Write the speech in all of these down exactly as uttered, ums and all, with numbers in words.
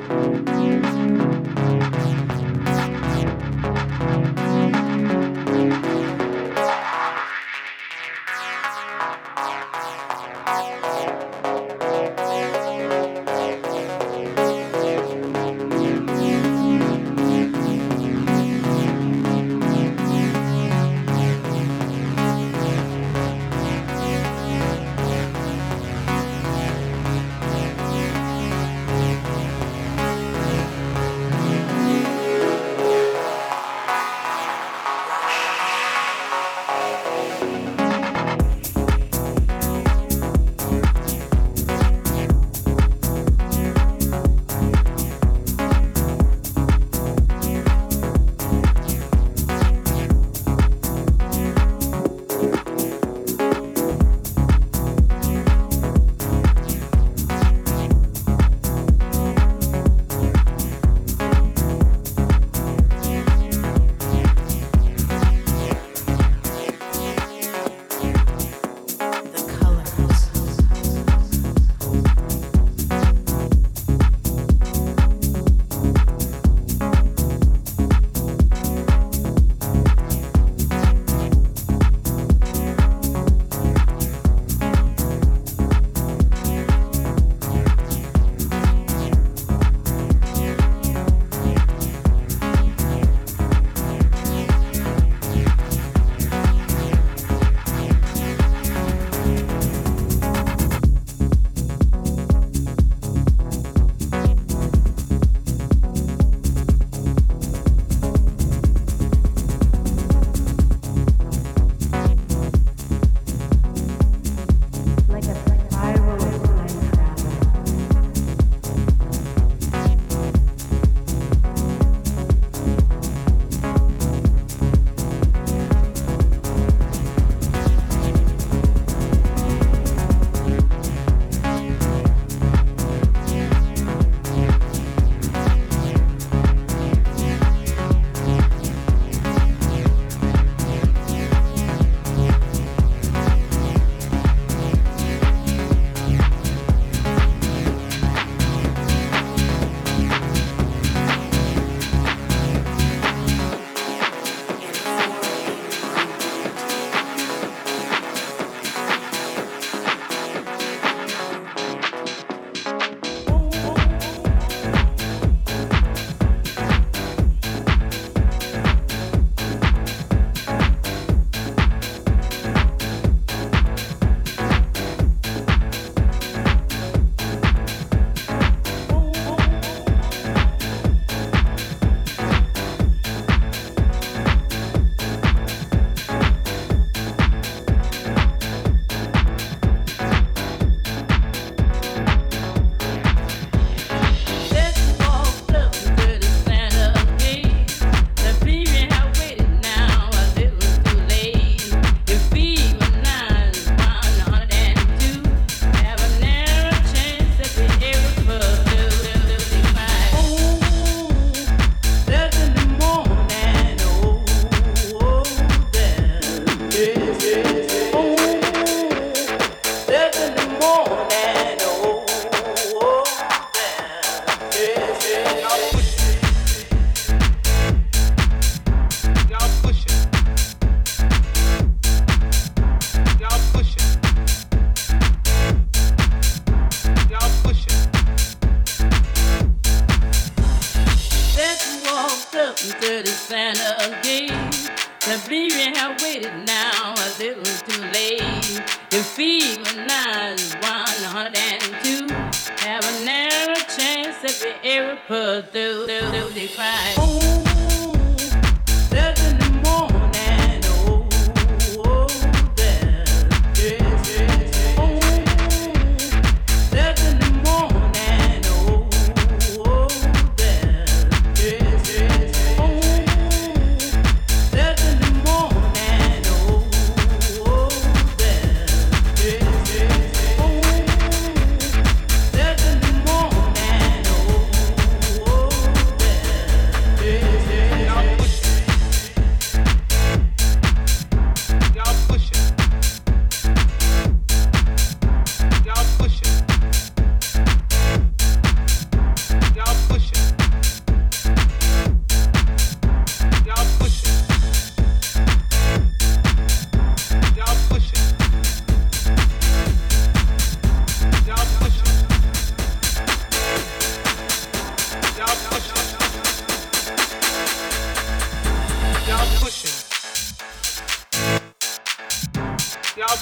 Yeah.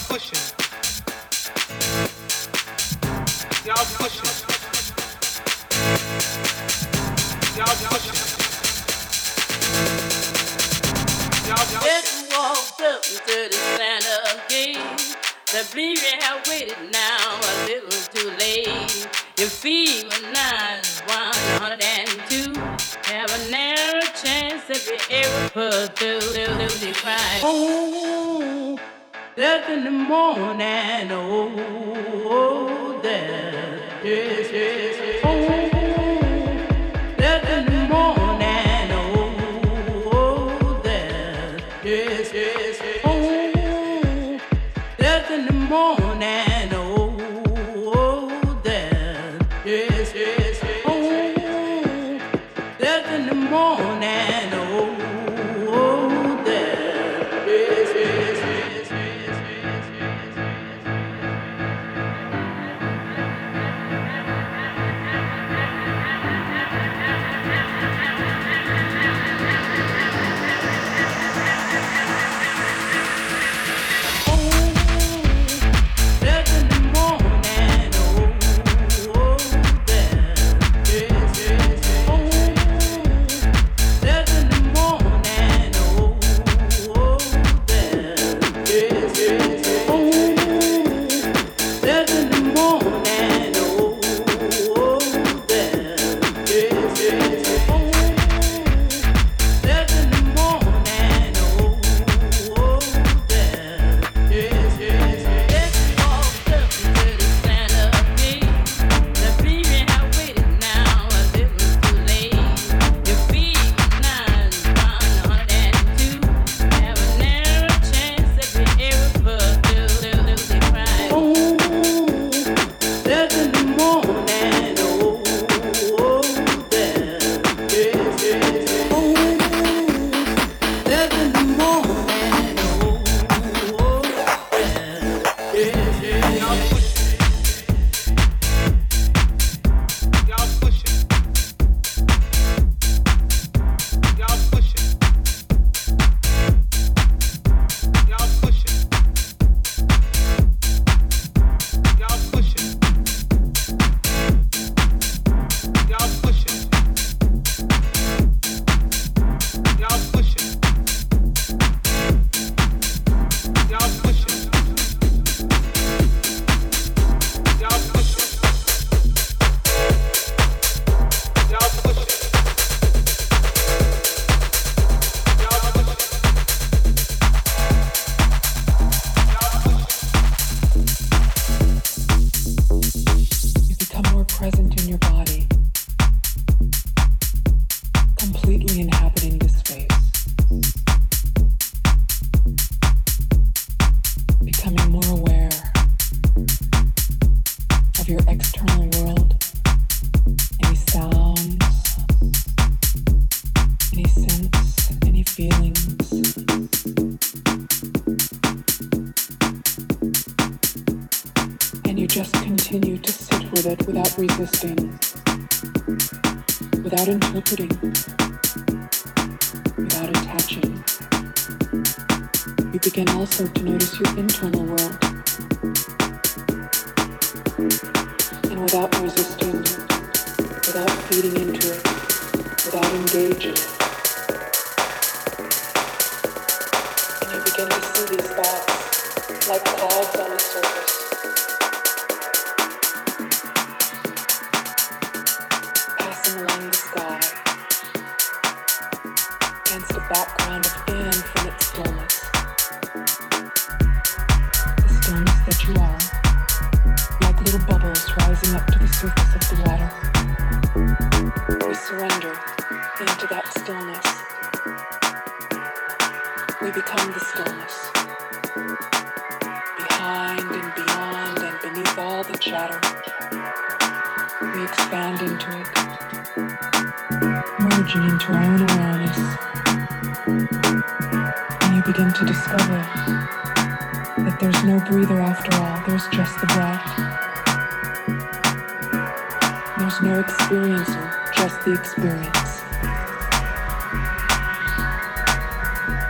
pushing. Y'all pushing. Y'all pushing. Y'all pushing. Just walked up into the Santa again. The bleed had waited now a little too late. Your feet were nine, one hundred and two. Have a narrow chance if you ever pull through. They cry, oh, death in the morning, oh, death, yes, yes, yes, oh.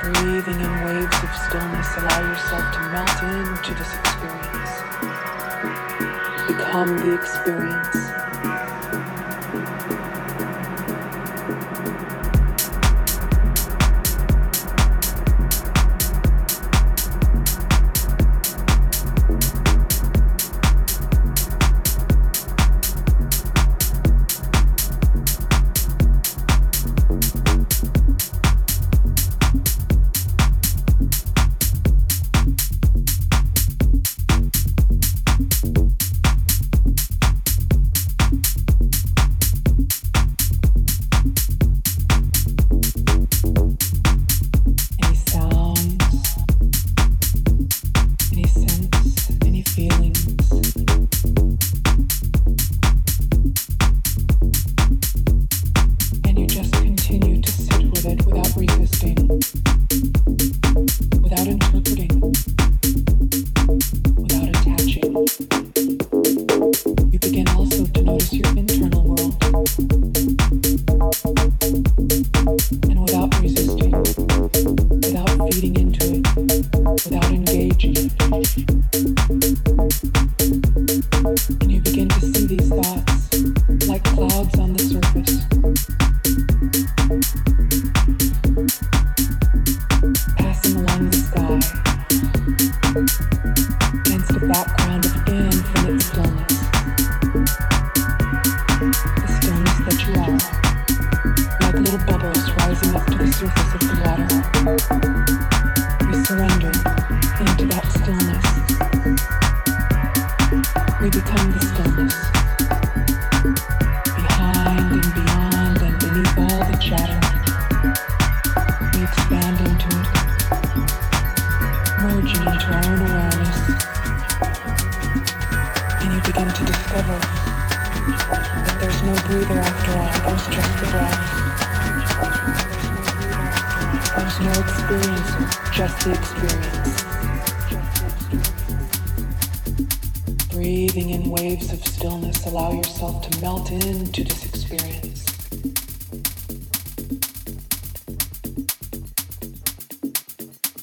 The breathing in waves of stillness, allow yourself to melt into this experience. Become the experience.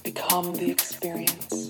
Become the experience.